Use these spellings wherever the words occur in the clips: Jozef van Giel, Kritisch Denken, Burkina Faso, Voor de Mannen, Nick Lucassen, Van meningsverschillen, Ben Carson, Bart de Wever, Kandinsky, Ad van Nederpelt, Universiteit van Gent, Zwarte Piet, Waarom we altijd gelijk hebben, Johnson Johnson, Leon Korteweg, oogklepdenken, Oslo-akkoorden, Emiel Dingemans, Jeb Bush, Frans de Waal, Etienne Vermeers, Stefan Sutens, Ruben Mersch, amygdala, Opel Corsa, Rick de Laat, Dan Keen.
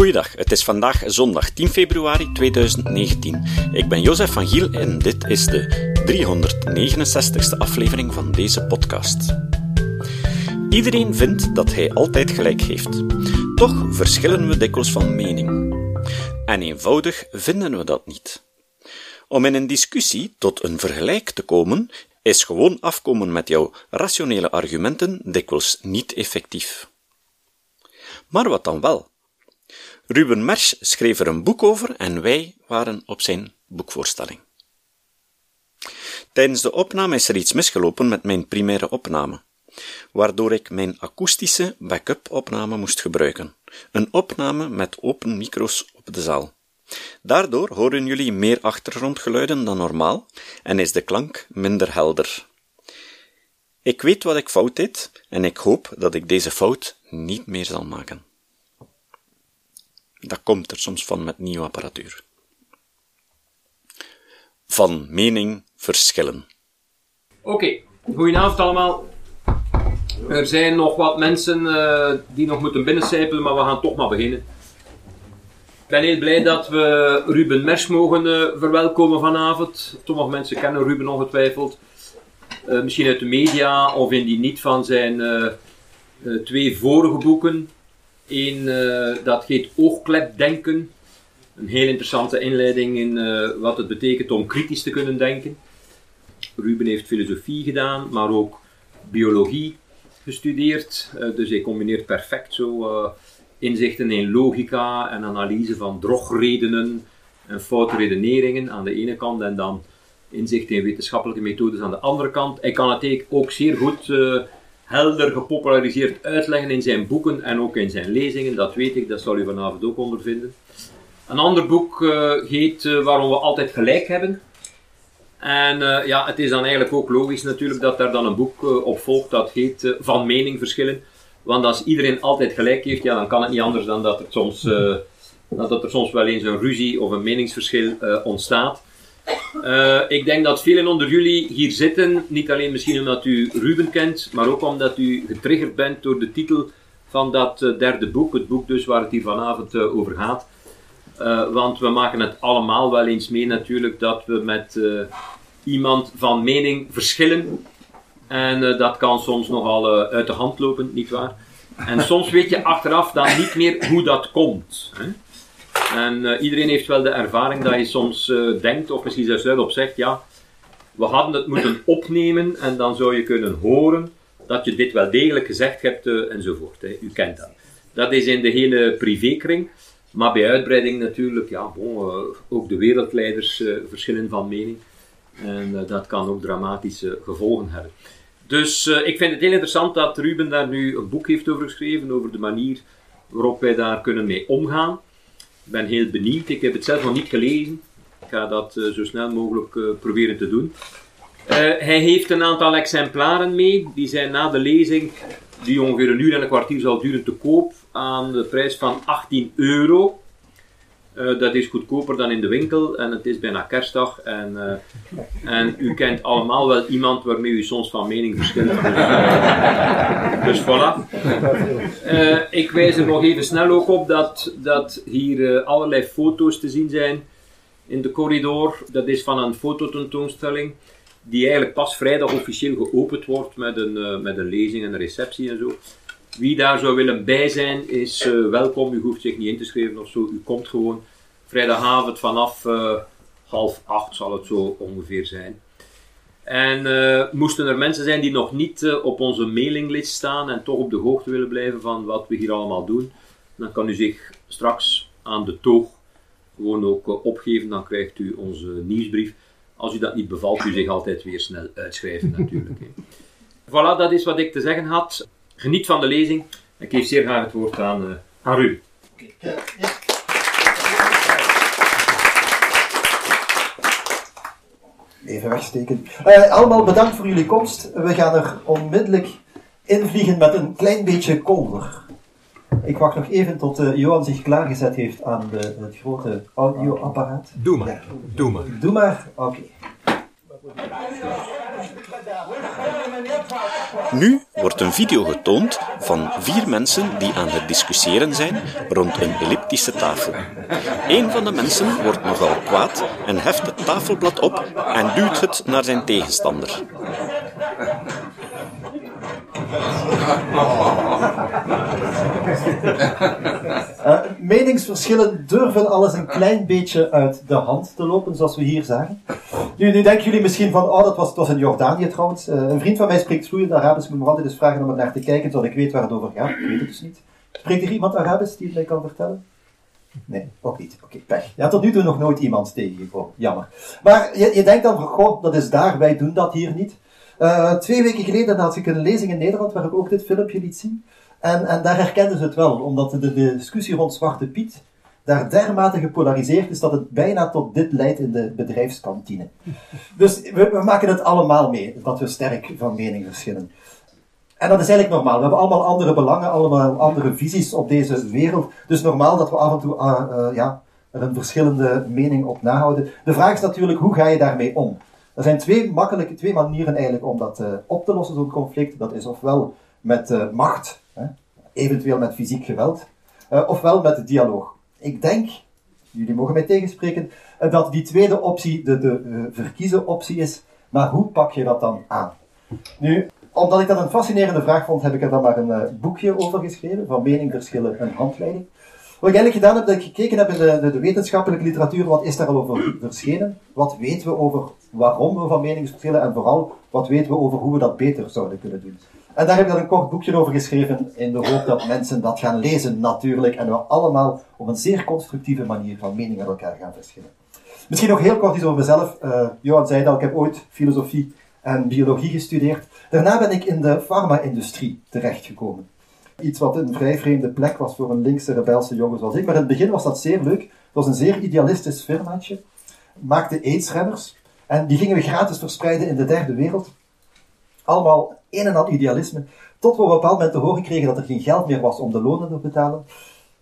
Goeiedag, het is vandaag zondag 10 februari 2019. Ik ben Jozef van Giel en dit is de 369ste aflevering van deze podcast. Iedereen vindt dat hij altijd gelijk heeft. Toch verschillen we dikwijls van mening. En eenvoudig vinden we dat niet. Om in een discussie tot een vergelijk te komen, is gewoon afkomen met jouw rationele argumenten dikwijls niet effectief. Maar wat dan wel? Ruben Mersch schreef er een boek over en wij waren op zijn boekvoorstelling. Tijdens de opname is er iets misgelopen met mijn primaire opname, waardoor ik mijn akoestische backup opname moest gebruiken. Een opname met open micro's op de zaal. Daardoor horen jullie meer achtergrondgeluiden dan normaal en is de klank minder helder. Ik weet wat ik fout deed en ik hoop dat ik deze fout niet meer zal maken. Dat komt er soms van met nieuwe apparatuur. Van meningsverschillen. Oké, goedenavond allemaal. Er zijn nog wat mensen die nog moeten binnencijpelen, maar we gaan toch maar beginnen. Ik ben heel blij dat we Ruben Mersch mogen verwelkomen vanavond. Sommige mensen kennen Ruben ongetwijfeld. Misschien uit de media of indien niet van zijn twee vorige boeken. Eén, dat heet Oogklepdenken. Een heel interessante inleiding in wat het betekent om kritisch te kunnen denken. Ruben heeft filosofie gedaan, maar ook biologie gestudeerd. Dus hij combineert perfect zo inzichten in logica en analyse van drogredenen en foute redeneringen aan de ene kant en dan inzichten in wetenschappelijke methodes aan de andere kant. Hij kan het ook zeer goed helder gepopulariseerd uitleggen in zijn boeken en ook in zijn lezingen, dat weet ik, dat zal u vanavond ook ondervinden. Een ander boek heet Waarom we altijd gelijk hebben. En het is dan eigenlijk ook logisch natuurlijk dat daar dan een boek op volgt dat heet Van meningsverschillen. Want als iedereen altijd gelijk heeft, ja, dan kan het niet anders dan dat er soms wel eens een ruzie of een meningsverschil ontstaat. Ik denk dat velen onder jullie hier zitten, niet alleen misschien omdat u Ruben kent, maar ook omdat u getriggerd bent door de titel van dat derde boek, het boek dus waar het hier vanavond over gaat. Want we maken het allemaal wel eens mee natuurlijk dat we met iemand van mening verschillen. En dat kan soms nogal uit de hand lopen, nietwaar? En soms weet je achteraf dan niet meer hoe dat komt, hè? En iedereen heeft wel de ervaring dat je soms denkt, of misschien zelfs hardop zegt, ja, we hadden het moeten opnemen en dan zou je kunnen horen dat je dit wel degelijk gezegd hebt enzovoort. Hè. U kent dat. Dat is in de hele privékring, maar bij uitbreiding natuurlijk, ja, ook de wereldleiders verschillen van mening. En dat kan ook dramatische gevolgen hebben. Dus ik vind het heel interessant dat Ruben daar nu een boek heeft over geschreven, over de manier waarop wij daar kunnen mee omgaan. Ik ben heel benieuwd, ik heb het zelf nog niet gelezen. Ik ga dat zo snel mogelijk proberen te doen. Hij heeft een aantal exemplaren mee, die zijn na de lezing, die ongeveer een uur en een kwartier zal duren, te koop aan de prijs van €18. Dat is goedkoper dan in de winkel en het is bijna kerstdag. En u kent allemaal wel iemand waarmee u soms van mening verschilt. Dus voilà. Ik wijs er nog even snel ook op dat hier allerlei foto's te zien zijn in de corridor. Dat is van een fototentoonstelling die eigenlijk pas vrijdag officieel geopend wordt met een lezing en een receptie en zo. Wie daar zou willen bij zijn, is welkom. U hoeft zich niet in te schrijven of zo. U komt gewoon vrijdagavond vanaf 7:30 zal het zo ongeveer zijn. En moesten er mensen zijn die nog niet op onze mailinglist staan en toch op de hoogte willen blijven van wat we hier allemaal doen, dan kan u zich straks aan de toog gewoon ook opgeven. Dan krijgt u onze nieuwsbrief. Als u dat niet bevalt, u zich altijd weer snel uitschrijven natuurlijk. Hè. Voilà, dat is wat ik te zeggen had. Geniet van de lezing. Ik geef zeer graag het woord aan Ruben. Even wegsteken. Allemaal bedankt voor jullie komst. We gaan er onmiddellijk invliegen met een klein beetje kolder. Ik wacht nog even tot Johan zich klaargezet heeft aan het grote audioapparaat. Doe maar. Ja. Doe maar. Oké. Nu wordt een video getoond van 4 mensen die aan het discussiëren zijn rond een elliptische tafel. Eén van de mensen wordt nogal kwaad en heft het tafelblad op en duwt het naar zijn tegenstander. Meningsverschillen durven alles een klein beetje uit de hand te lopen, zoals we hier zagen. Nu denken jullie misschien van, dat was in Jordanië trouwens. Een vriend van mij spreekt vloeiend Arabisch, ik moet me altijd eens vragen om het naar te kijken, zodat ik weet waar het over gaat. Ik weet het dus niet. Spreekt er iemand Arabisch die het mij kan vertellen? Nee, ook niet. Oké, pech. Ja, tot nu toe nog nooit iemand tegengekomen. Jammer. Maar je denkt dan van, dat is daar, wij doen dat hier niet. 2 weken geleden had ik een lezing in Nederland waar ik ook dit filmpje liet zien. En daar herkenden ze het wel, omdat de discussie rond Zwarte Piet daar dermate gepolariseerd is dat het bijna tot dit leidt in de bedrijfskantine. Dus we maken het allemaal mee, dat we sterk van mening verschillen. En dat is eigenlijk normaal. We hebben allemaal andere belangen, allemaal andere visies op deze wereld. Dus normaal dat we af en toe er een verschillende mening op nahouden. De vraag is natuurlijk, hoe ga je daarmee om? Er zijn twee manieren eigenlijk om dat op te lossen, zo'n conflict. Dat is ofwel met macht, eventueel met fysiek geweld, ofwel met dialoog. Ik denk, jullie mogen mij tegenspreken, dat die tweede optie de verkiezen optie is. Maar hoe pak je dat dan aan? Nu, omdat ik dat een fascinerende vraag vond, heb ik er dan maar een boekje over geschreven, Van meningsverschillen, een handleiding. Wat ik eigenlijk gedaan heb, dat ik gekeken heb in de wetenschappelijke literatuur, wat is daar al over verschenen? Wat weten we over waarom we van mening verschillen? En vooral, wat weten we over hoe we dat beter zouden kunnen doen? En daar heb ik dan een kort boekje over geschreven, in de hoop dat mensen dat gaan lezen natuurlijk, en we allemaal op een zeer constructieve manier van mening met elkaar gaan verschillen. Misschien nog heel kort iets over mezelf. Johan zei dat ik heb ooit filosofie en biologie gestudeerd. Daarna ben ik in de farma-industrie terechtgekomen. Iets wat een vrij vreemde plek was voor een linkse rebelse jongen zoals ik. Maar in het begin was dat zeer leuk. Het was een zeer idealistisch firmaatje. Maakte aidsremmers. En die gingen we gratis verspreiden in de derde wereld. Allemaal een en al idealisme. Tot we op een bepaald moment te horen kregen dat er geen geld meer was om de lonen te betalen.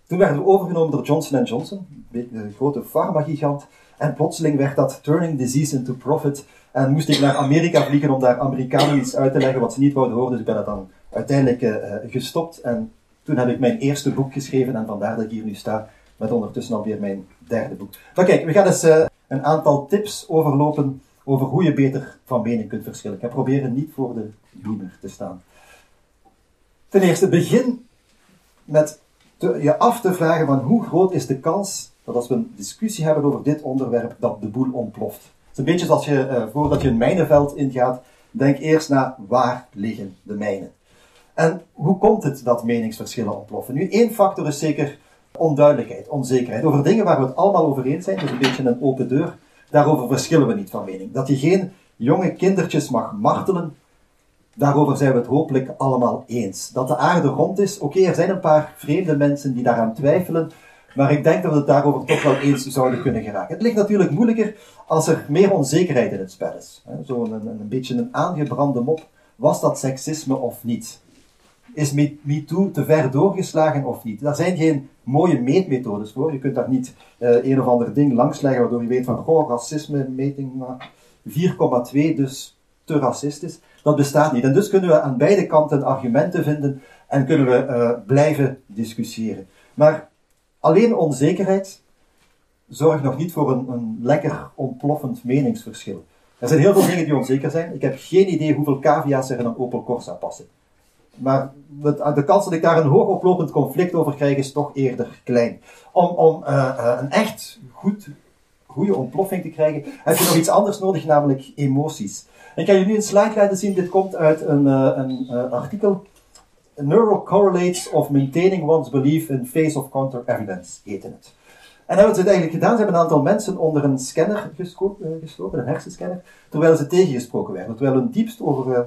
Toen werden we overgenomen door Johnson Johnson. Een grote farmagigant. En plotseling werd dat turning disease into profit. En moest ik naar Amerika vliegen om daar Amerikanen iets uit te leggen wat ze niet wouden horen. Dus ik ben dat dan uiteindelijk gestopt en toen heb ik mijn eerste boek geschreven en vandaar dat ik hier nu sta met ondertussen alweer mijn 3e boek. Maar kijk, we gaan dus een aantal tips overlopen over hoe je beter van mening kunt verschillen. Ik ga proberen niet voor de doener te staan. Ten eerste, begin met je af te vragen van hoe groot is de kans dat als we een discussie hebben over dit onderwerp, dat de boel ontploft. Het is een beetje zoals je, voordat je een mijnenveld ingaat, denk eerst na waar liggen de mijnen. En hoe komt het dat meningsverschillen ontploffen? Nu, 1 factor is zeker onduidelijkheid, onzekerheid. Over dingen waar we het allemaal over eens zijn, dus een beetje een open deur, daarover verschillen we niet van mening. Dat je geen jonge kindertjes mag martelen, daarover zijn we het hopelijk allemaal eens. Dat de aarde rond is, oké, er zijn een paar vreemde mensen die daaraan twijfelen, maar ik denk dat we het daarover toch wel eens zouden kunnen geraken. Het ligt natuurlijk moeilijker als er meer onzekerheid in het spel is. Zo'n beetje een aangebrande mop, was dat seksisme of niet? Is MeToo te ver doorgeslagen of niet? Daar zijn geen mooie meetmethodes voor. Je kunt daar niet een of ander ding langsleggen waardoor je weet van, racisme, meting, 4,2, dus te racistisch. Dat bestaat niet. En dus kunnen we aan beide kanten argumenten vinden en kunnen we blijven discussiëren. Maar alleen onzekerheid zorgt nog niet voor een lekker ontploffend meningsverschil. Er zijn heel veel dingen die onzeker zijn. Ik heb geen idee hoeveel cavia's er in een Opel Corsa passen. Maar de kans dat ik daar een hoog oplopend conflict over krijg is toch eerder klein. Om een echt goede ontploffing te krijgen, heb je nog iets anders nodig, namelijk emoties. Ik ga je nu een slide laten zien. Dit komt uit een artikel. Neurocorrelates of Maintaining One's Belief in Face of Counter-Evidence heette het. En hebben ze het eigenlijk gedaan. Ze hebben een aantal mensen onder een scanner gestoken, een hersenscanner, terwijl ze tegengesproken werden. Terwijl hun diepst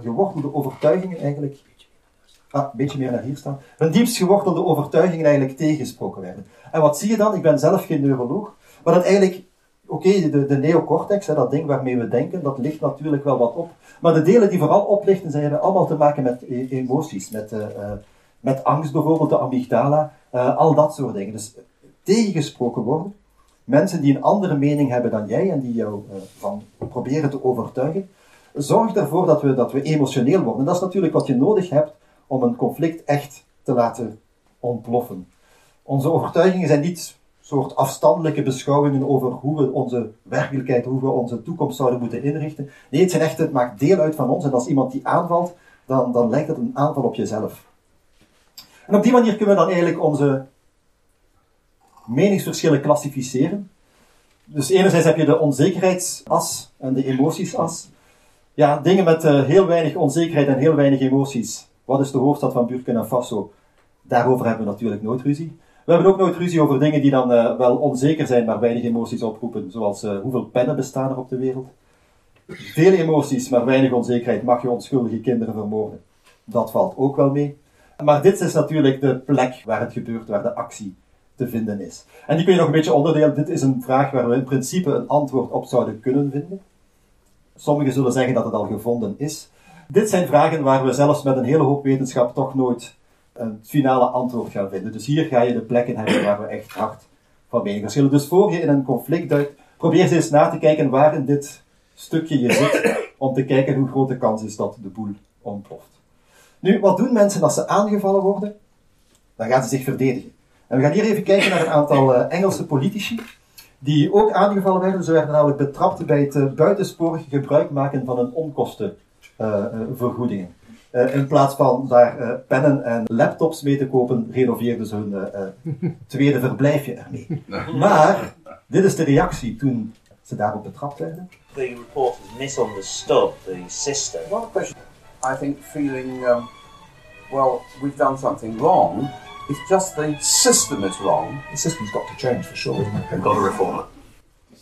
gewortelde overtuigingen eigenlijk... een beetje meer naar hier staan. Hun diepst gewortelde overtuigingen eigenlijk tegengesproken werden. En wat zie je dan? Ik ben zelf geen neuroloog. Maar dat eigenlijk... de neocortex, dat ding waarmee we denken, dat ligt natuurlijk wel wat op. Maar de delen die vooral oplichten, zijn allemaal te maken met emoties. Met angst bijvoorbeeld, de amygdala. Al dat soort dingen. Dus tegengesproken worden. Mensen die een andere mening hebben dan jij en die jou van proberen te overtuigen. zorgt ervoor dat we emotioneel worden. En dat is natuurlijk wat je nodig hebt om een conflict echt te laten ontploffen. Onze overtuigingen zijn niet soort afstandelijke beschouwingen over hoe we onze werkelijkheid, hoe we onze toekomst zouden moeten inrichten. Nee, het zijn echt, het maakt deel uit van ons. En als iemand die aanvalt, dan lijkt het een aanval op jezelf. En op die manier kunnen we dan eigenlijk onze meningsverschillen klassificeren. Dus enerzijds heb je de onzekerheidsas en de emotiesas. Ja, dingen met heel weinig onzekerheid en heel weinig emoties. Wat is de hoofdstad van Burkina Faso? Daarover hebben we natuurlijk nooit ruzie. We hebben ook nooit ruzie over dingen die dan wel onzeker zijn, maar weinig emoties oproepen. Zoals hoeveel pennen bestaan er op de wereld? Veel emoties, maar weinig onzekerheid. Mag je onschuldige kinderen vermoorden? Dat valt ook wel mee. Maar dit is natuurlijk de plek waar het gebeurt, waar de actie te vinden is. En die kun je nog een beetje onderdelen. Dit is een vraag waar we in principe een antwoord op zouden kunnen vinden. Sommigen zullen zeggen dat het al gevonden is. Dit zijn vragen waar we zelfs met een hele hoop wetenschap toch nooit een finale antwoord gaan vinden. Dus hier ga je de plekken hebben waar we echt hard van mening verschillen. Dus voor je in een conflict duikt, probeer eens na te kijken waar in dit stukje je zit, om te kijken hoe groot de kans is dat de boel ontploft. Nu, wat doen mensen als ze aangevallen worden? Dan gaan ze zich verdedigen. En we gaan hier even kijken naar een aantal Engelse politici die ook aangevallen werden. Ze werden namelijk betrapt bij het buitensporig gebruik maken van een onkostenvergoedingen. In plaats van daar pennen en laptops mee te kopen, renoveerden ze hun tweede verblijfje ermee. Maar dit is de reactie toen ze daarop betrapt werden. The reporters misunderstood the system. I think feeling, well, we've done something wrong. It's just the system is wrong. The system's got to change for sure. We've got to reform it.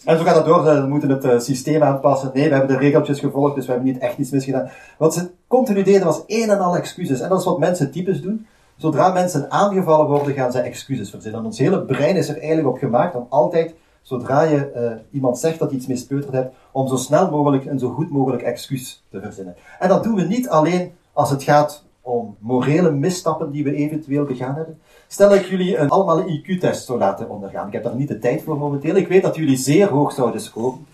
En zo gaat dat door, we moeten het systeem aanpassen. Nee, we hebben de regeltjes gevolgd, dus we hebben niet echt iets misgedaan. Wat ze continu deden was één en al excuses. En dat is wat mensen typisch doen. Zodra mensen aangevallen worden, gaan ze excuses verzinnen. En ons hele brein is er eigenlijk op gemaakt om altijd, zodra je iemand zegt dat je iets mispeuterd hebt, om zo snel mogelijk en zo goed mogelijk excuus te verzinnen. En dat doen we niet alleen als het gaat om morele misstappen die we eventueel begaan hebben. Stel dat ik jullie allemaal een IQ-test zou laten ondergaan. Ik heb daar niet de tijd voor momenteel. Ik weet dat jullie zeer hoog zouden scoren.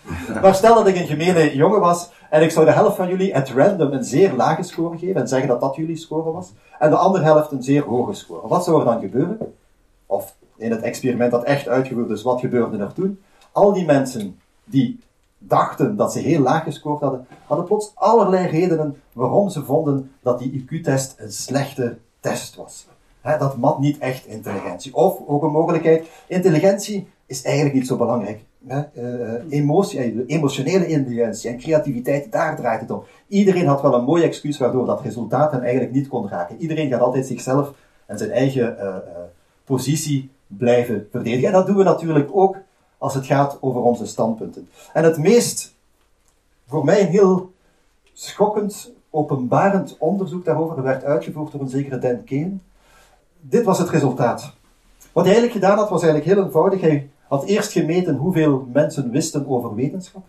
Maar stel dat ik een gemene jongen was en ik zou de helft van jullie at random een zeer lage score geven en zeggen dat dat jullie score was. En de andere helft een zeer hoge score. Wat zou er dan gebeuren? Of in het experiment dat echt uitgevoerd is, wat gebeurde er toen? Al die mensen die dachten dat ze heel laag gescoord hadden, hadden plots allerlei redenen waarom ze vonden dat die IQ-test een slechte test was. He, dat mat niet echt intelligentie. Of, ook een mogelijkheid, intelligentie is eigenlijk niet zo belangrijk. Emotionele intelligentie en creativiteit, daar draait het om. Iedereen had wel een mooi excuus waardoor dat resultaat hem eigenlijk niet kon raken. Iedereen gaat altijd zichzelf en zijn eigen positie blijven verdedigen. En dat doen we natuurlijk ook als het gaat over onze standpunten. En het meest, voor mij een heel schokkend, openbarend onderzoek daarover werd uitgevoerd door een zekere Dan Keen. Dit was het resultaat. Wat hij eigenlijk gedaan had, was eigenlijk heel eenvoudig. Hij had eerst gemeten hoeveel mensen wisten over wetenschap.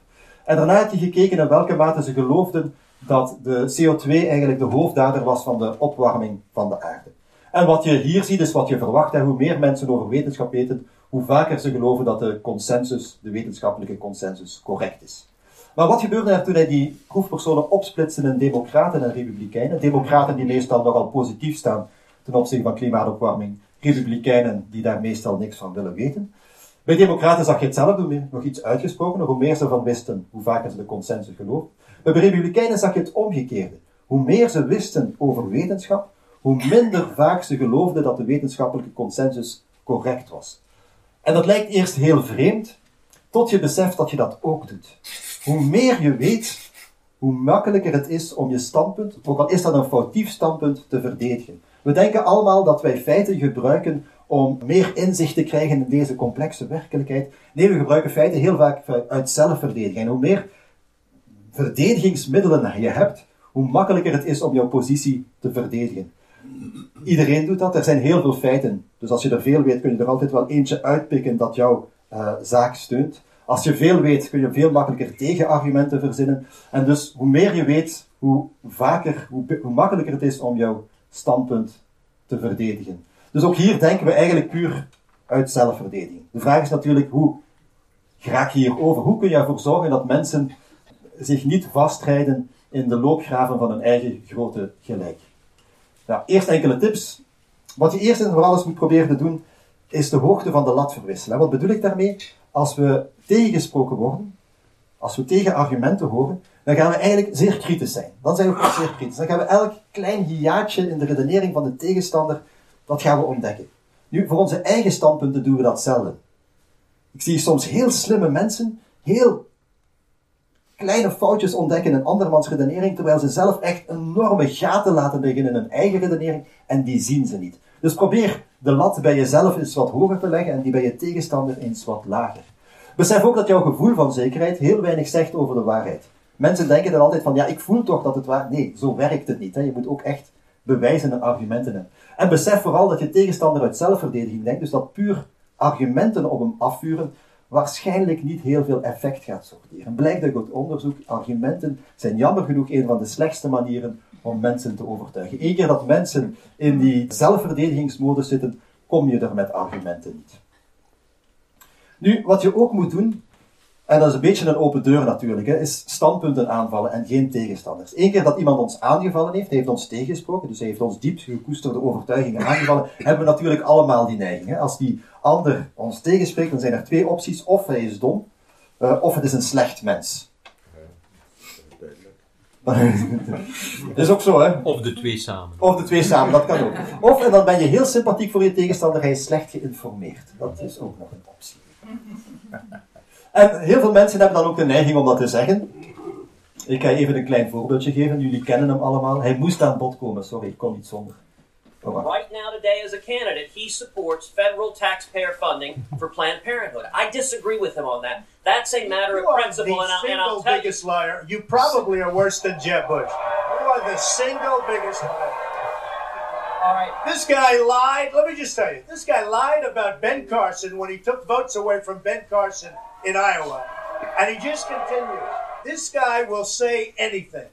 En daarna had hij gekeken in welke mate ze geloofden dat de CO2 eigenlijk de hoofddader was van de opwarming van de aarde. En wat je hier ziet, is wat je verwacht. En hoe meer mensen over wetenschap weten, hoe vaker ze geloven dat de consensus, de wetenschappelijke consensus, correct is. Maar wat gebeurde er toen hij die proefpersonen opsplitste in democraten en republikeinen? Democraten die meestal nogal positief staan ten opzichte van klimaatopwarming, republikeinen die daar meestal niks van willen weten. Bij democraten zag je hetzelfde, nog iets uitgesprokener. Hoe meer ze ervan wisten, hoe vaker ze de consensus geloofden. Maar bij republikeinen zag je het omgekeerde. Hoe meer ze wisten over wetenschap, hoe minder vaak ze geloofden dat de wetenschappelijke consensus correct was. En dat lijkt eerst heel vreemd, tot je beseft dat je dat ook doet. Hoe meer je weet, hoe makkelijker het is om je standpunt, ook al is dat een foutief standpunt, te verdedigen. We denken allemaal dat wij feiten gebruiken om meer inzicht te krijgen in deze complexe werkelijkheid. Nee, we gebruiken feiten heel vaak uit zelfverdediging. En hoe meer verdedigingsmiddelen je hebt, hoe makkelijker het is om jouw positie te verdedigen. Iedereen doet dat, er zijn heel veel feiten. Dus als je er veel weet, kun je er altijd wel eentje uitpikken dat jouw zaak steunt. Als je veel weet, kun je veel makkelijker tegenargumenten verzinnen. En dus, hoe meer je weet, hoe makkelijker het is om jouw standpunt te verdedigen. Dus ook hier denken we eigenlijk puur uit zelfverdediging. De vraag is natuurlijk, hoe raak je hierover? Hoe kun je ervoor zorgen dat mensen zich niet vastrijden in de loopgraven van hun eigen grote gelijk. Nou, eerst enkele tips. Wat je eerst en vooral eens moet proberen te doen, is de hoogte van de lat verwisselen. Wat bedoel ik daarmee? Als we tegengesproken worden, als we tegenargumenten horen, dan gaan we eigenlijk zeer kritisch zijn. Dan zijn we ook zeer kritisch. Dan gaan we elk klein hiaatje in de redenering van de tegenstander, dat gaan we ontdekken. Nu, voor onze eigen standpunten doen we dat zelden. Ik zie soms heel slimme mensen, heel kleine foutjes ontdekken in andermans redenering, terwijl ze zelf echt enorme gaten laten liggen in hun eigen redenering, en die zien ze niet. Dus probeer de lat bij jezelf eens wat hoger te leggen en die bij je tegenstander eens wat lager. Besef ook dat jouw gevoel van zekerheid heel weinig zegt over de waarheid. Mensen denken dan altijd van, ja, ik voel toch dat het waar... Nee, zo werkt het niet. Hè. Je moet ook echt bewijzen en argumenten hebben. En besef vooral dat je tegenstander uit zelfverdediging denkt, dus dat puur argumenten op hem afvuren waarschijnlijk niet heel veel effect gaat sorteren. Blijkt uit onderzoek, argumenten zijn jammer genoeg een van de slechtste manieren om mensen te overtuigen. Eén keer dat mensen in die zelfverdedigingsmodus zitten, kom je er met argumenten niet. Nu, wat je ook moet doen, en dat is een beetje een open deur natuurlijk, hè, is standpunten aanvallen en geen tegenstanders. Eén keer dat iemand ons aangevallen heeft, hij heeft ons tegengesproken, dus hij heeft ons diep gekoesterde overtuigingen aangevallen, hebben we natuurlijk allemaal die neiging. Hè. Als die ander ons tegenspreekt, dan zijn er twee opties. Of hij is dom, of het is een slecht mens. Dat is ook zo, hè? Of de twee samen. Of de twee samen, dat kan ook. Of, en dan ben je heel sympathiek voor je tegenstander, hij is slecht geïnformeerd. Dat is ook nog een optie. En heel veel mensen hebben dan ook de neiging om dat te zeggen. Ik ga even een klein voorbeeldje geven. Jullie kennen hem allemaal. Hij moest aan bod komen. Sorry, ik kon niet zonder. Right now today as a candidate, he supports federal taxpayer funding for Planned Parenthood. I disagree with him on that. That's a matter of principle, and I'll tell you. You are the single biggest liar. You probably are worse than Jeb Bush. You are the single biggest liar. All right. This guy lied. Let me just tell you. This guy lied about Ben Carson when he took votes away from Ben Carson in Iowa. And he just continues. This guy will say anything.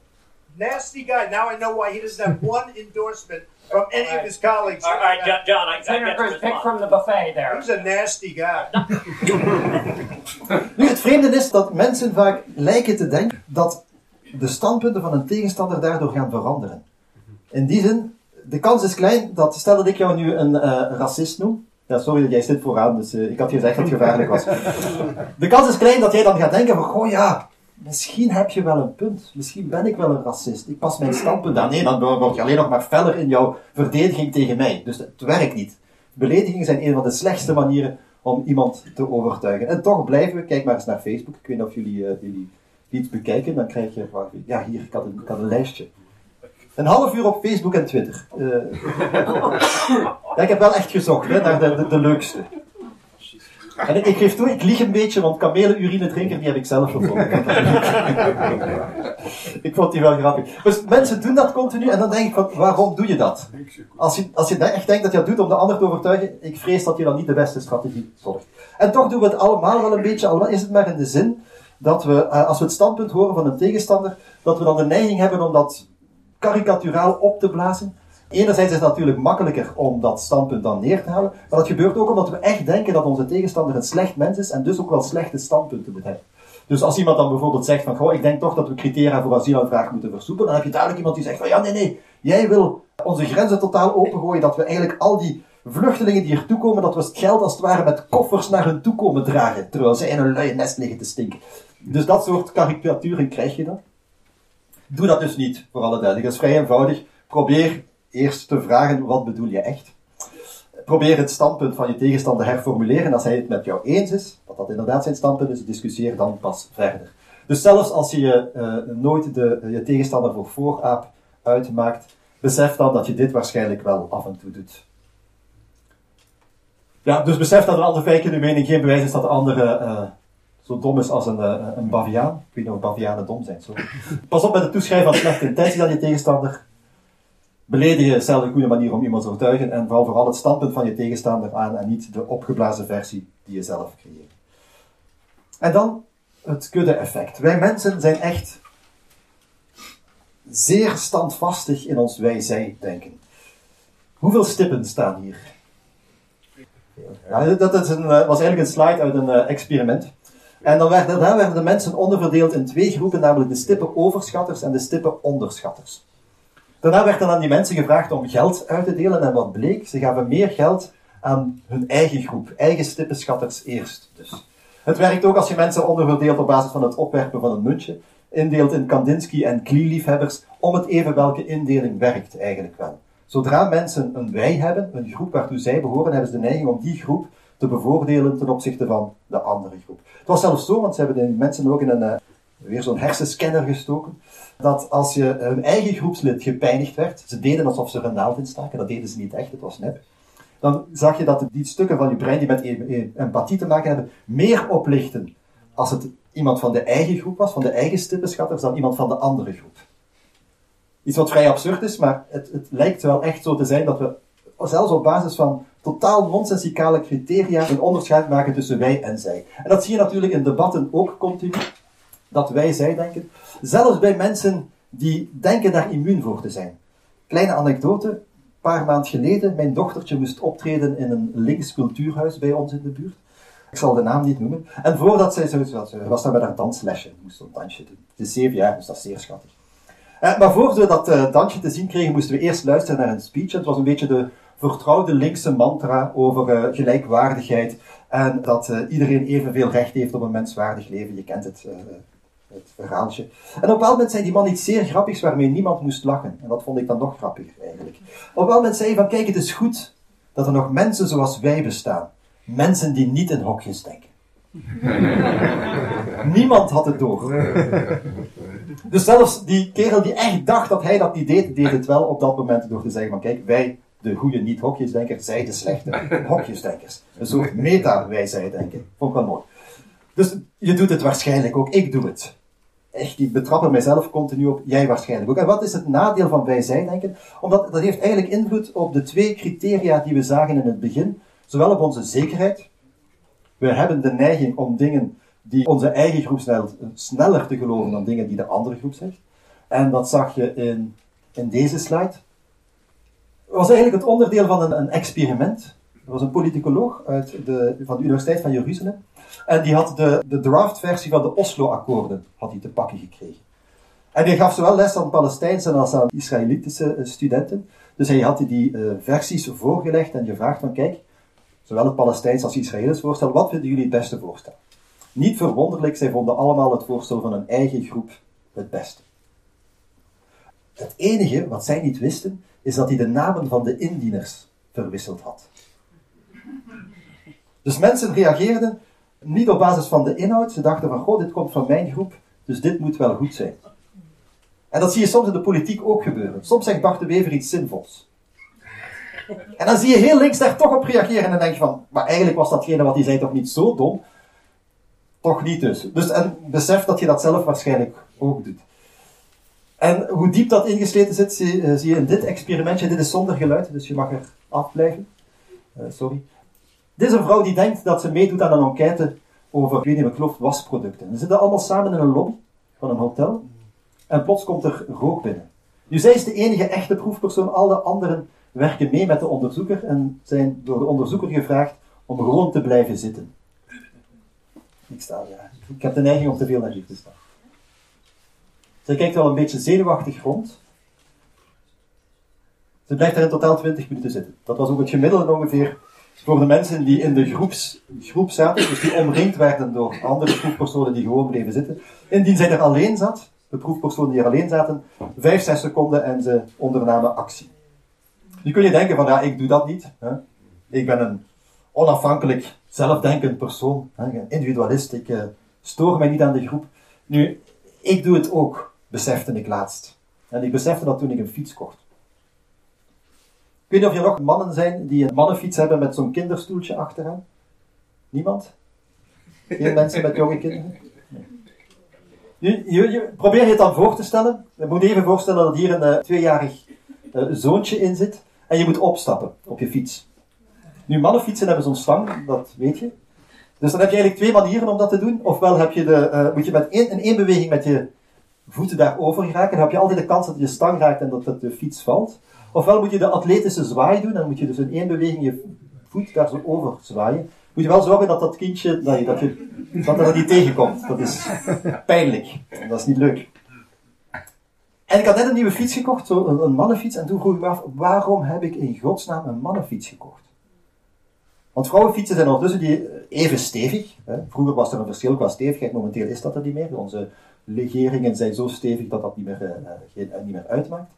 Nasty guy. Now I know why he doesn't have one endorsement from any of his colleagues. All right, John, I got your pick from the buffet there. He's a nasty guy. Nu, het vreemde is dat mensen vaak lijken te denken dat de standpunten van een tegenstander daardoor gaan veranderen. In die zin, de kans is klein dat, stel dat ik jou nu een racist noem. Ja, sorry dat jij zit vooraan, dus ik had gezegd dat het gevaarlijk was. De kans is klein dat jij dan gaat denken van, goh ja, misschien heb je wel een punt. Misschien ben ik wel een racist. Ik pas mijn standpunt aan. Nee, dan word je alleen nog maar feller in jouw verdediging tegen mij. Dus het werkt niet. Beledigingen zijn een van de slechtste manieren om iemand te overtuigen. En toch blijven we, kijk maar eens naar Facebook. Ik weet niet of jullie iets bekijken. Dan krijg je, ja hier, ik had een lijstje. Een half uur op Facebook en Twitter. Ja, ik heb wel echt gezocht hè, naar de leukste. En ik geef toe, ik lieg een beetje, want kamelenurinetrinkers, die heb ik zelf gevonden. Ik vond die wel grappig. Dus mensen doen dat continu en dan denk ik van, waarom doe je dat? Als je echt denkt dat je dat doet om de ander te overtuigen, ik vrees dat je dan niet de beste strategie zorgt. En toch doen we het allemaal wel een beetje, al is het maar in de zin dat we, als we het standpunt horen van een tegenstander, dat we dan de neiging hebben om dat karikaturaal op te blazen. Enerzijds is het natuurlijk makkelijker om dat standpunt dan neer te halen, maar dat gebeurt ook omdat we echt denken dat onze tegenstander een slecht mens is en dus ook wel slechte standpunten moet hebben. Dus als iemand dan bijvoorbeeld zegt van, goh, ik denk toch dat we criteria voor asielaanvraag moeten versoepelen, dan heb je duidelijk iemand die zegt van, ja, nee, jij wil onze grenzen totaal opengooien, dat we eigenlijk al die vluchtelingen die hier toekomen, dat we het geld als het ware met koffers naar hen toe komen dragen, terwijl zij in een luie nest liggen te stinken. Dus dat soort karikaturen krijg je dan. Doe dat dus niet, voor alle duidelijk. Dat is vrij eenvoudig. Probeer eerst te vragen, wat bedoel je echt? Probeer het standpunt van je tegenstander herformuleren als hij het met jou eens is. Dat dat inderdaad zijn standpunt is, discussieer dan pas verder. Dus zelfs als je nooit je tegenstander voor vooraap uitmaakt, besef dan dat je dit waarschijnlijk wel af en toe doet. Ja, dus besef dat een ander feit in de mening geen bewijs is dat de andere zo dom is als een baviaan. Ik weet niet of bavianen dom zijn, sorry. Pas op met het toeschrijven van slechte intenties aan je tegenstander. Beledigen is zelden een goede manier om iemand te overtuigen en val vooral het standpunt van je tegenstander aan en niet de opgeblazen versie die je zelf creëert. En dan het kudde-effect. Wij mensen zijn echt zeer standvastig in ons wij-zij-denken. Hoeveel stippen staan hier? Ja, dat was eigenlijk een slide uit een experiment. En dan werden de mensen onderverdeeld in twee groepen, namelijk de stippenoverschatters en de stippenonderschatters. Daarna werd dan aan die mensen gevraagd om geld uit te delen en wat bleek? Ze gaven meer geld aan hun eigen groep, eigen stippenschatters eerst dus. Het werkt ook als je mensen onderverdeelt op basis van het opwerpen van een muntje, indeelt in Kandinsky- en Klee-liefhebbers, om het even welke indeling werkt eigenlijk wel. Zodra mensen een wij hebben, een groep waartoe zij behoren, hebben ze de neiging om die groep te bevoordelen ten opzichte van de andere groep. Het was zelfs zo, want ze hebben de mensen ook in een, weer zo'n hersenscanner gestoken, dat als je hun eigen groepslid gepijnigd werd, ze deden alsof ze er een naald in staken, dat deden ze niet echt, het was nep, dan zag je dat die stukken van je brein die met empathie te maken hebben, meer oplichten als het iemand van de eigen groep was, van de eigen stippenschatters, dan iemand van de andere groep. Iets wat vrij absurd is, maar het lijkt wel echt zo te zijn dat we, zelfs op basis van totaal nonsensicale criteria, een onderscheid maken tussen wij en zij. En dat zie je natuurlijk in debatten ook continu, dat wij-zij denken. Zelfs bij mensen die denken daar immuun voor te zijn. Kleine anekdote, een paar maanden geleden, mijn dochtertje moest optreden in een links cultuurhuis bij ons in de buurt. Ik zal de naam niet noemen. En voordat zij was daar met haar danslesje, moest een dansje doen. Ze is 7 jaar, dus dat is zeer schattig. Maar voor we dat dansje te zien kregen, moesten we eerst luisteren naar een speech. Het was een beetje de vertrouwde linkse mantra over gelijkwaardigheid en dat iedereen evenveel recht heeft op een menswaardig leven. Je kent het verhaaltje. En op een bepaald moment zei die man iets zeer grappigs waarmee niemand moest lachen. En dat vond ik dan nog grappiger eigenlijk. Op een bepaald moment zei hij van, kijk, het is goed dat er nog mensen zoals wij bestaan. Mensen die niet in hokjes denken. Niemand had het door. Dus zelfs die kerel die echt dacht dat hij dat niet deed, deed het wel op dat moment door te zeggen van, kijk, wij de goede niet-hokjesdenkers, zij de slechte hokjesdenkers. Een soort meta-wij-zij-denken. Vond ik wel mooi. Dus je doet het waarschijnlijk ook. Ik doe het. Echt, ik betrap er mijzelf continu op. Jij waarschijnlijk ook. En wat is het nadeel van wij-zij-denken? Omdat dat heeft eigenlijk invloed op de twee criteria die we zagen in het begin. Zowel op onze zekerheid. We hebben de neiging om dingen die onze eigen groep sneller te geloven dan dingen die de andere groep zegt. En dat zag je in deze slide. Het was eigenlijk het onderdeel van een experiment. Er was een politicoloog van de Universiteit van Jeruzalem. En die had de draftversie van de Oslo-akkoorden te pakken gekregen. En die gaf zowel les aan Palestijnse als aan Israëlitische studenten. Dus hij had die versies voorgelegd en gevraagd van, kijk, zowel het Palestijns als Israëlisch voorstel, wat vinden jullie het beste voorstel? Niet verwonderlijk, zij vonden allemaal het voorstel van hun eigen groep het beste. Het enige wat zij niet wisten, is dat hij de namen van de indieners verwisseld had. Dus mensen reageerden niet op basis van de inhoud. Ze dachten van, goh, dit komt van mijn groep, dus dit moet wel goed zijn. En dat zie je soms in de politiek ook gebeuren. Soms zegt Bart de Wever iets zinvols. En dan zie je heel links daar toch op reageren en dan denk je van, maar eigenlijk was datgene wat hij zei toch niet zo dom? Toch niet dus. En besef dat je dat zelf waarschijnlijk ook doet. En hoe diep dat ingesleten zit, zie je in dit experimentje. Dit is zonder geluid, dus je mag er afblijven. Sorry. Dit is een vrouw die denkt dat ze meedoet aan een enquête over, ik weet niet, ik geloof, wasproducten. Ze zitten allemaal samen in een lobby van een hotel. En plots komt er rook binnen. Nu, zij is de enige echte proefpersoon. Al de anderen werken mee met de onderzoeker en zijn door de onderzoeker gevraagd om gewoon te blijven zitten. Ik sta daar. Ik heb de neiging om te veel naar hier te staan. Ze kijkt wel een beetje zenuwachtig rond. Ze blijft er in totaal 20 minuten zitten. Dat was ook het gemiddelde ongeveer voor de mensen die in de groep zaten, dus die omringd werden door andere proefpersonen die gewoon bleven zitten. Indien zij er alleen zat, de proefpersonen die er alleen zaten, 5-6 seconden en ze ondernamen actie. Nu kun je denken van, ja, ik doe dat niet. Hè? Ik ben een onafhankelijk, zelfdenkend persoon. Hè? Een individualist, ik stoor mij niet aan de groep. Nu, ik doe het ook, besefte ik laatst. En ik besefte dat toen ik een fiets kocht. Ik weet niet of er nog mannen zijn die een mannenfiets hebben met zo'n kinderstoeltje achteraan. Niemand? Geen mensen met jonge kinderen? Nee. Je probeer je het dan voor te stellen. Je moet even voorstellen dat hier een 2-jarig zoontje in zit. En je moet opstappen op je fiets. Nu, mannenfietsen hebben zo'n slang, dat weet je. Dus dan heb je eigenlijk 2 manieren om dat te doen. Ofwel heb je moet je in 1 beweging met je voeten daarover geraken. Dan heb je altijd de kans dat je stang raakt en dat de fiets valt. Ofwel moet je de atletische zwaai doen. Dan moet je dus in 1 beweging je voet daar zo over zwaaien. Moet je wel zorgen dat dat kindje, dat je wat er niet tegenkomt. Dat is pijnlijk. Dat is niet leuk. En ik had net een nieuwe fiets gekocht, een mannenfiets. En toen vroeg ik me af, waarom heb ik in godsnaam een mannenfiets gekocht? Want vrouwenfietsen zijn ondertussen die even stevig. Hè? Vroeger was er een verschil qua stevigheid, momenteel is dat er niet meer. Onze legeringen zijn zo stevig dat dat niet meer uitmaakt.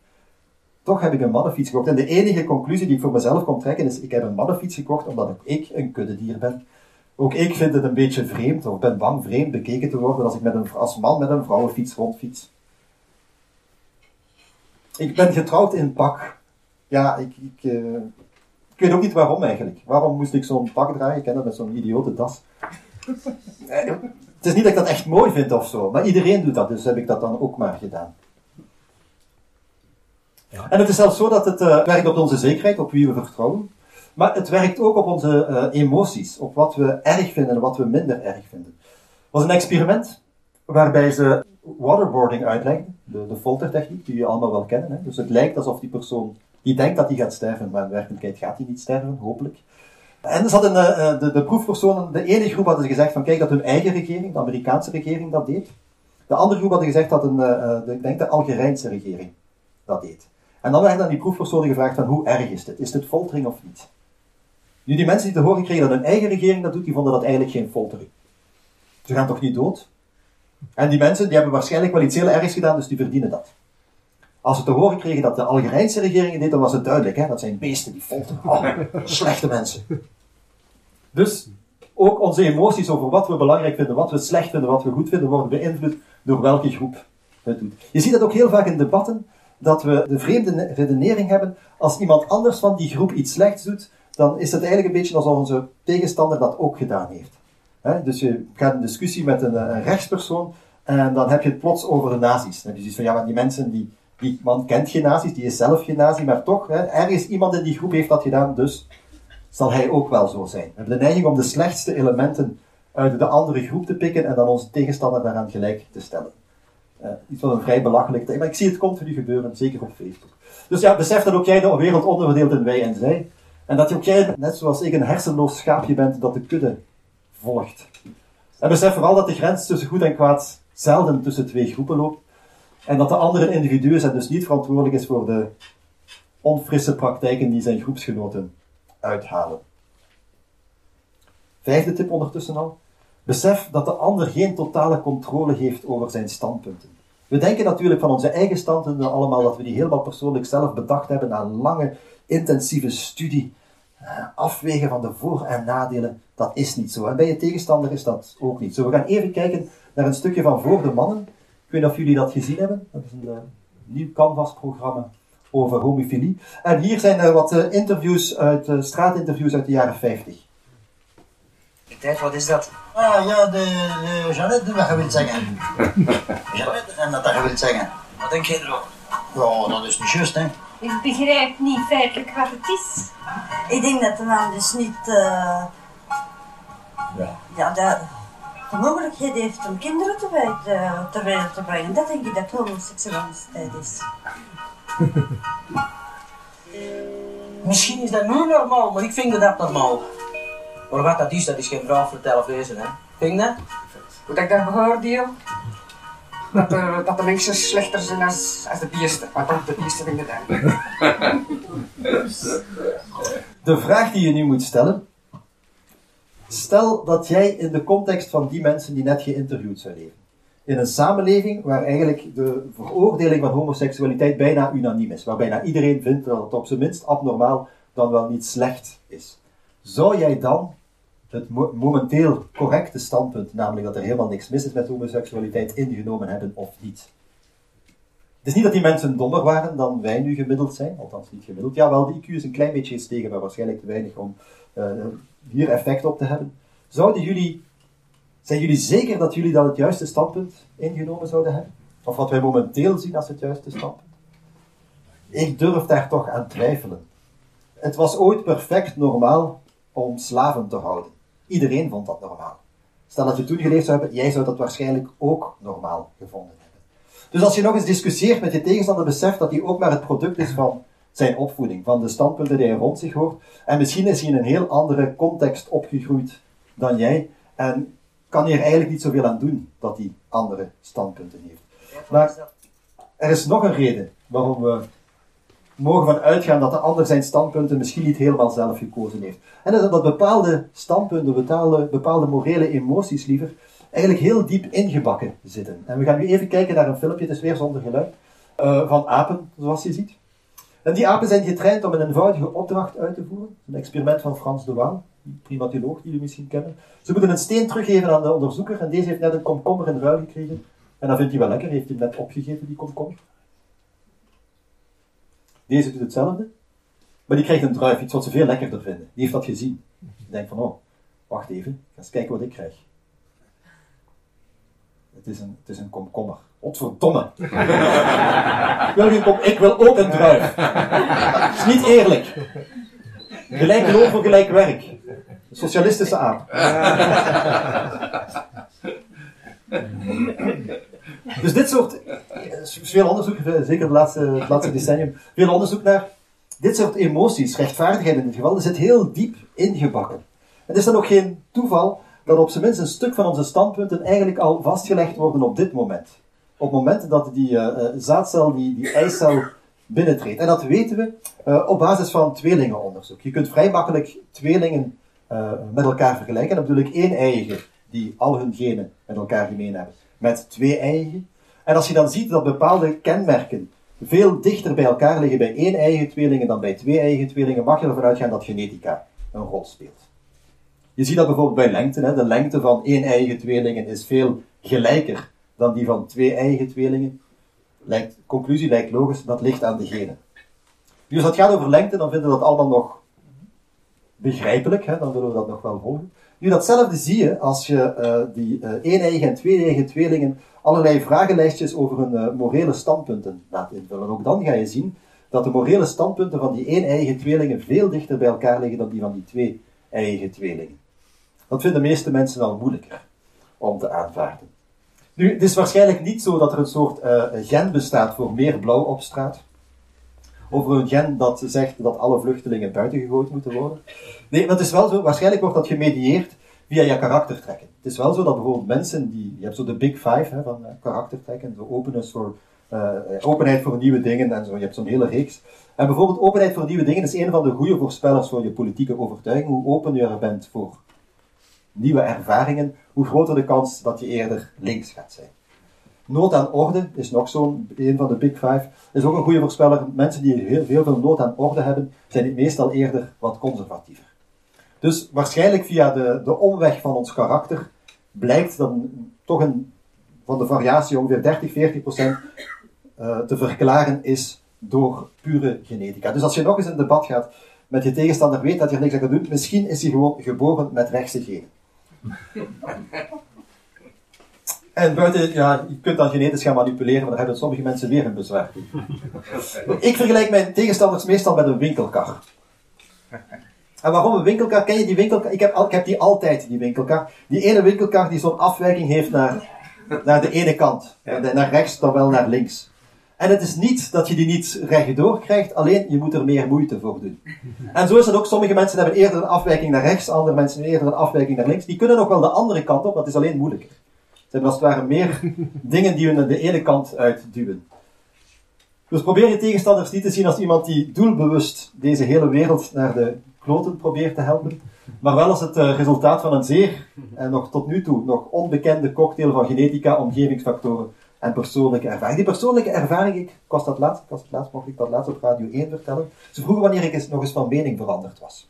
Toch heb ik een mannenfiets gekocht. En de enige conclusie die ik voor mezelf kon trekken is, ik heb een mannenfiets gekocht omdat ik een kuddedier ben. Ook ik vind het een beetje vreemd, of ben bang vreemd bekeken te worden als ik als man met een vrouwenfiets rondfiets. Ik ben getrouwd in pak. Ja, ik weet ook niet waarom eigenlijk. Waarom moest ik zo'n pak dragen? Ik ken dat met zo'n idiote das. Het is niet dat ik dat echt mooi vind of zo, maar iedereen doet dat, dus heb ik dat dan ook maar gedaan. Ja. En het is zelfs zo dat het werkt op onze zekerheid, op wie we vertrouwen. Maar het werkt ook op onze emoties, op wat we erg vinden en wat we minder erg vinden. Het was een experiment waarbij ze waterboarding uitlegden, de foltertechniek die jullie allemaal wel kennen. Hè? Dus het lijkt alsof die persoon, die denkt dat hij gaat sterven, maar in werkelijkheid gaat hij niet sterven, hopelijk. En dus hadden de proefpersonen, de ene groep hadden gezegd van kijk dat hun eigen regering, de Amerikaanse regering, dat deed. De andere groep hadden gezegd dat de Algerijnse regering dat deed. En dan werden aan die proefpersonen gevraagd van hoe erg is dit? Is dit foltering of niet? Nu, die mensen die te horen kregen dat hun eigen regering dat doet, die vonden dat eigenlijk geen foltering. Ze gaan toch niet dood? En die mensen, die hebben waarschijnlijk wel iets heel ergs gedaan, dus die verdienen dat. Als ze te horen kregen dat de Algerijnse regering deed, dan was het duidelijk, hè? Dat zijn beesten die folteren. Oh, slechte mensen. Dus, ook onze emoties over wat we belangrijk vinden, wat we slecht vinden, wat we goed vinden, worden beïnvloed door welke groep het doet. Je ziet dat ook heel vaak in debatten, dat we de vreemde redenering hebben, als iemand anders van die groep iets slechts doet, dan is het eigenlijk een beetje alsof onze tegenstander dat ook gedaan heeft. He? Dus je gaat in discussie met een rechtspersoon en dan heb je het plots over de nazi's. Dan heb je zoiets van, ja, maar die mensen, die man kent geen nazi's, die is zelf geen nazi, maar toch, he, ergens iemand in die groep heeft dat gedaan, dus zal hij ook wel zo zijn. We hebben de neiging om de slechtste elementen uit de andere groep te pikken en dan onze tegenstander daaraan gelijk te stellen. Iets van een vrij belachelijk thema, maar ik zie het continu gebeuren, zeker op Facebook. Dus ja, besef dat ook jij de wereld onderverdeelt in wij en zij. En dat ook jij, net zoals ik, een hersenloos schaapje bent dat de kudde volgt. En besef vooral dat de grens tussen goed en kwaad zelden tussen twee groepen loopt. En dat de ander een individu is en dus niet verantwoordelijk is voor de onfrisse praktijken die zijn groepsgenoten uithalen. Vijfde tip ondertussen al. Besef dat de ander geen totale controle heeft over zijn standpunten. We denken natuurlijk van onze eigen standpunten allemaal dat we die helemaal persoonlijk zelf bedacht hebben na lange, intensieve studie, afwegen van de voor- en nadelen, dat is niet zo. En bij je tegenstander is dat ook niet zo. We gaan even kijken naar een stukje van Voor de Mannen. Ik weet niet of jullie dat gezien hebben. Dat is een nieuw Canvas-programma over homofilie. En hier zijn er wat interviews straatinterviews uit de jaren 50. De tijd, wat is dat? Ah ja, de Jeannette, wat je wilt zeggen. Jeannette, en dat je wilt zeggen. Wat denk jij erover? Ja, dat is niet juist, hè. Ik begrijp niet feitelijk wat het is. Ik denk dat de man dus niet de mogelijkheid heeft om kinderen ter wereld te brengen. Dat denk ik dat homoseksualiteit is. Misschien is dat nu normaal, maar ik vind dat normaal. Maar wat dat is geen verhaal voor televisie, hè. Vind je dat? Hoe ik dat beoordeel? Dat de mensen slechter zijn als de beesten. Maar dan de beesten vind ik het. De vraag die je nu moet stellen. Stel dat jij in de context van die mensen die net geïnterviewd zijn leven. In een samenleving waar eigenlijk de veroordeling van homoseksualiteit bijna unaniem is. Waar bijna iedereen vindt dat het op zijn minst abnormaal dan wel niet slecht is. Zou jij dan het momenteel correcte standpunt, namelijk dat er helemaal niks mis is met homoseksualiteit, ingenomen hebben of niet? Het is niet dat die mensen dommer waren dan wij nu gemiddeld zijn, althans niet gemiddeld. Ja, wel, de IQ is een klein beetje gestegen, maar waarschijnlijk te weinig om hier effect op te hebben. Zijn jullie zeker dat jullie dan het juiste standpunt ingenomen zouden hebben? Of wat wij momenteel zien als het juiste standpunt? Ik durf daar toch aan twijfelen. Het was ooit perfect normaal om slaven te houden. Iedereen vond dat normaal. Stel dat je toen geleefd zou hebben, jij zou dat waarschijnlijk ook normaal gevonden hebben. Dus als je nog eens discussieert met je tegenstander, besef dat hij ook maar het product is van zijn opvoeding, van de standpunten die hij rond zich hoort. En misschien is hij in een heel andere context opgegroeid dan jij. En kan je er eigenlijk niet zoveel aan doen dat hij andere standpunten heeft. Maar er is nog een reden waarom we mogen van uitgaan dat de ander zijn standpunten misschien niet helemaal zelf gekozen heeft. En dat is omdat bepaalde standpunten, bepaalde morele emoties liever, eigenlijk heel diep ingebakken zitten. En we gaan nu even kijken naar een filmpje, het is weer zonder geluid, van apen, zoals je ziet. En die apen zijn getraind om een eenvoudige opdracht uit te voeren. Een experiment van Frans de Waal, een primatoloog die jullie misschien kennen. Ze moeten een steen teruggeven aan de onderzoeker en deze heeft net een komkommer in ruil gekregen. En dat vindt hij wel lekker, heeft hij net opgegeten, die komkommer. Deze doet hetzelfde, maar die krijgt een druif, iets wat ze veel lekkerder vinden. Die heeft dat gezien. Die denkt van, oh, wacht even, ga eens kijken wat ik krijg. Het is een komkommer. Godverdomme. Ik wil ook een druif. Dat is niet eerlijk. Gelijk loon voor gelijk werk. De socialistische aap. Dus dit soort, er is veel onderzoek, zeker het laatste decennium, veel onderzoek naar dit soort emoties, rechtvaardigheid in dit geval, zit heel diep ingebakken. En het is dan ook geen toeval dat op zijn minst een stuk van onze standpunten eigenlijk al vastgelegd worden op dit moment. Op het moment dat die zaadcel, die eicel binnentreedt. En dat weten we op basis van tweelingenonderzoek. Je kunt vrij makkelijk tweelingen met elkaar vergelijken. En dan bedoel ik één-eiige die al hun genen met elkaar gemeen hebben. Met twee-eigen. En als je dan ziet dat bepaalde kenmerken veel dichter bij elkaar liggen bij één-eigen tweelingen dan bij twee-eigen tweelingen, mag je ervan uitgaan dat genetica een rol speelt. Je ziet dat bijvoorbeeld bij lengte. Hè? De lengte van één-eigen tweelingen is veel gelijker dan die van twee-eigen tweelingen. Conclusie lijkt logisch, dat ligt aan de genen. Dus als het gaat over lengte, dan vinden we dat allemaal nog begrijpelijk. Hè? Dan willen we dat nog wel volgen. Nu, datzelfde zie je als je die één-eigen en twee-eigen tweelingen allerlei vragenlijstjes over hun morele standpunten laat invullen. Ook dan ga je zien dat de morele standpunten van die één-eigen tweelingen veel dichter bij elkaar liggen dan die van die twee-eigen tweelingen. Dat vinden de meeste mensen al moeilijker om te aanvaarden. Nu, het is waarschijnlijk niet zo dat er een soort gen bestaat voor meer blauw op straat. Of een gen dat zegt dat alle vluchtelingen buiten gegooid moeten worden. Nee, dat is wel zo. Waarschijnlijk wordt dat gemedieerd via je karaktertrekken. Het is wel zo dat bijvoorbeeld mensen die... Je hebt zo de big five hè, van karaktertrekken. Zo openheid voor nieuwe dingen en zo. Je hebt zo'n hele reeks. En bijvoorbeeld openheid voor nieuwe dingen is een van de goede voorspellers voor je politieke overtuiging. Hoe open je er bent voor nieuwe ervaringen, hoe groter de kans dat je eerder links gaat zijn. Nood aan orde is nog zo'n, een van de big five, is ook een goede voorspeller. Mensen die heel veel nood aan orde hebben, zijn meestal eerder wat conservatiever. Dus waarschijnlijk via de omweg van ons karakter blijkt dan toch van de variatie ongeveer 30-40% te verklaren is door pure genetica. Dus als je nog eens in een debat gaat met je tegenstander, weet dat je er niks aan kan doen, misschien is hij gewoon geboren met rechtse genen. En buiten, ja, je kunt dan genetisch gaan manipuleren, maar daar hebben sommige mensen weer een bezwaar. Ik vergelijk mijn tegenstanders meestal met een winkelkar. En waarom een winkelkar? Ken je die winkelkar? Ik heb die altijd, die winkelkar. Die ene winkelkar die zo'n afwijking heeft naar de ene kant. Naar rechts, dan wel naar links. En het is niet dat je die niet rechtdoor krijgt, alleen je moet er meer moeite voor doen. En zo is het ook, sommige mensen hebben eerder een afwijking naar rechts, andere mensen eerder een afwijking naar links. Die kunnen nog wel de andere kant op, maar het is alleen moeilijker. Ze hebben als het ware meer dingen die hun aan de ene kant uitduwen. Dus probeer je tegenstanders niet te zien als iemand die doelbewust deze hele wereld naar de kloten probeert te helpen, maar wel als het resultaat van een zeer, en nog tot nu toe, nog onbekende cocktail van genetica, omgevingsfactoren, en persoonlijke ervaring. Die persoonlijke ervaring, mocht ik dat laatst op Radio 1 vertellen. Ze vroegen wanneer ik nog eens van mening veranderd was.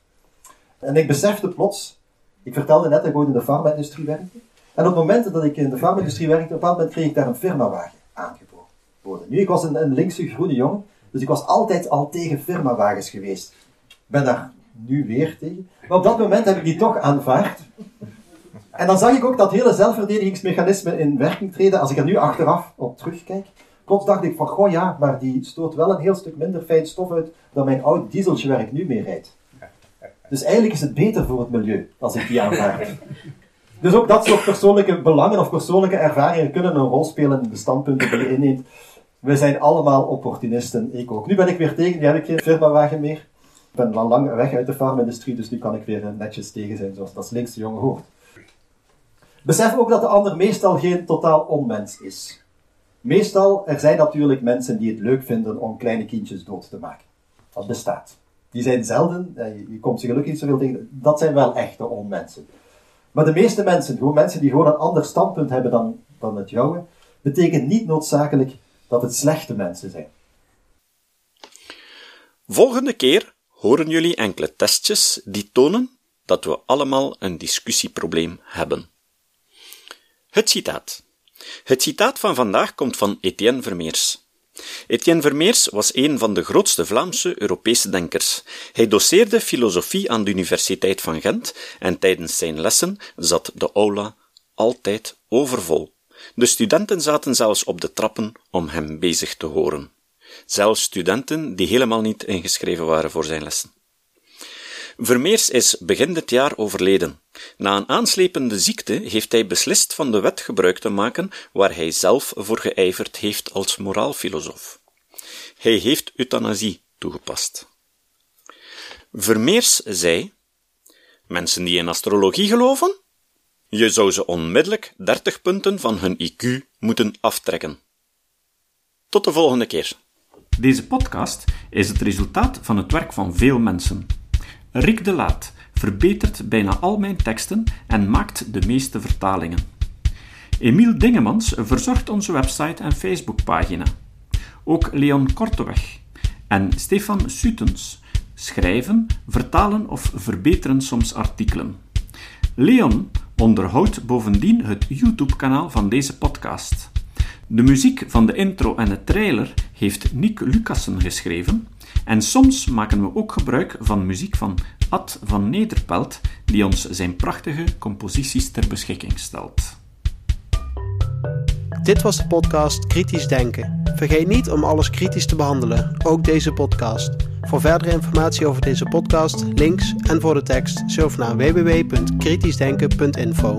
En ik besefte plots, ik vertelde net dat ik ooit in de farma-industrie werkte. En op het moment dat ik in de farma-industrie werkte, op een bepaald moment kreeg ik daar een firmawagen aangeboden. Nu, ik was een linkse groene jongen, dus ik was altijd al tegen firmawagens geweest. Ik ben daar nu weer tegen. Maar op dat moment heb ik die toch aanvaard. En dan zag ik ook dat hele zelfverdedigingsmechanisme in werking treden. Als ik er nu achteraf op terugkijk, plots dacht ik van, goh ja, maar die stoot wel een heel stuk minder fijn stof uit dan mijn oud dieseltje waar ik nu mee rijd. Dus eigenlijk is het beter voor het milieu als ik die aanvaard. Dus ook dat soort persoonlijke belangen of persoonlijke ervaringen kunnen een rol spelen in de standpunten die je inneemt. We zijn allemaal opportunisten, ik ook. Nu ben ik weer tegen, nu heb ik geen firmawagen meer. Ik ben al lang weg uit de farmindustrie, dus nu kan ik weer netjes tegen zijn zoals dat linkse jongen hoort. Besef ook dat de ander meestal geen totaal onmens is. Meestal, er zijn natuurlijk mensen die het leuk vinden om kleine kindjes dood te maken. Dat bestaat. Die zijn zelden, je komt ze gelukkig niet zoveel tegen, dat zijn wel echte onmensen. Maar de meeste mensen, gewoon mensen die gewoon een ander standpunt hebben dan het jouwe, betekent niet noodzakelijk dat het slechte mensen zijn. Volgende keer horen jullie enkele testjes die tonen dat we allemaal een discussieprobleem hebben. Het citaat. Het citaat van vandaag komt van Etienne Vermeers. Etienne Vermeers was een van de grootste Vlaamse Europese denkers. Hij doceerde filosofie aan de Universiteit van Gent en tijdens zijn lessen zat de aula altijd overvol. De studenten zaten zelfs op de trappen om hem bezig te horen. Zelfs studenten die helemaal niet ingeschreven waren voor zijn lessen. Vermeers is begin dit jaar overleden. Na een aanslepende ziekte heeft hij beslist van de wet gebruik te maken waar hij zelf voor geijverd heeft als moraalfilosoof. Hij heeft euthanasie toegepast. Vermeers zei: mensen die in astrologie geloven? Je zou ze onmiddellijk 30 punten van hun IQ moeten aftrekken. Tot de volgende keer. Deze podcast is het resultaat van het werk van veel mensen. Rick de Laat verbetert bijna al mijn teksten en maakt de meeste vertalingen. Emiel Dingemans verzorgt onze website en Facebookpagina. Ook Leon Korteweg en Stefan Sutens schrijven, vertalen of verbeteren soms artikelen. Leon onderhoudt bovendien het YouTube-kanaal van deze podcast. De muziek van de intro en de trailer heeft Nick Lucassen geschreven en soms maken we ook gebruik van muziek van Ad van Nederpelt die ons zijn prachtige composities ter beschikking stelt. Dit was de podcast Kritisch Denken. Vergeet niet om alles kritisch te behandelen, ook deze podcast. Voor verdere informatie over deze podcast, links en voor de tekst, surf naar www.kritischdenken.info.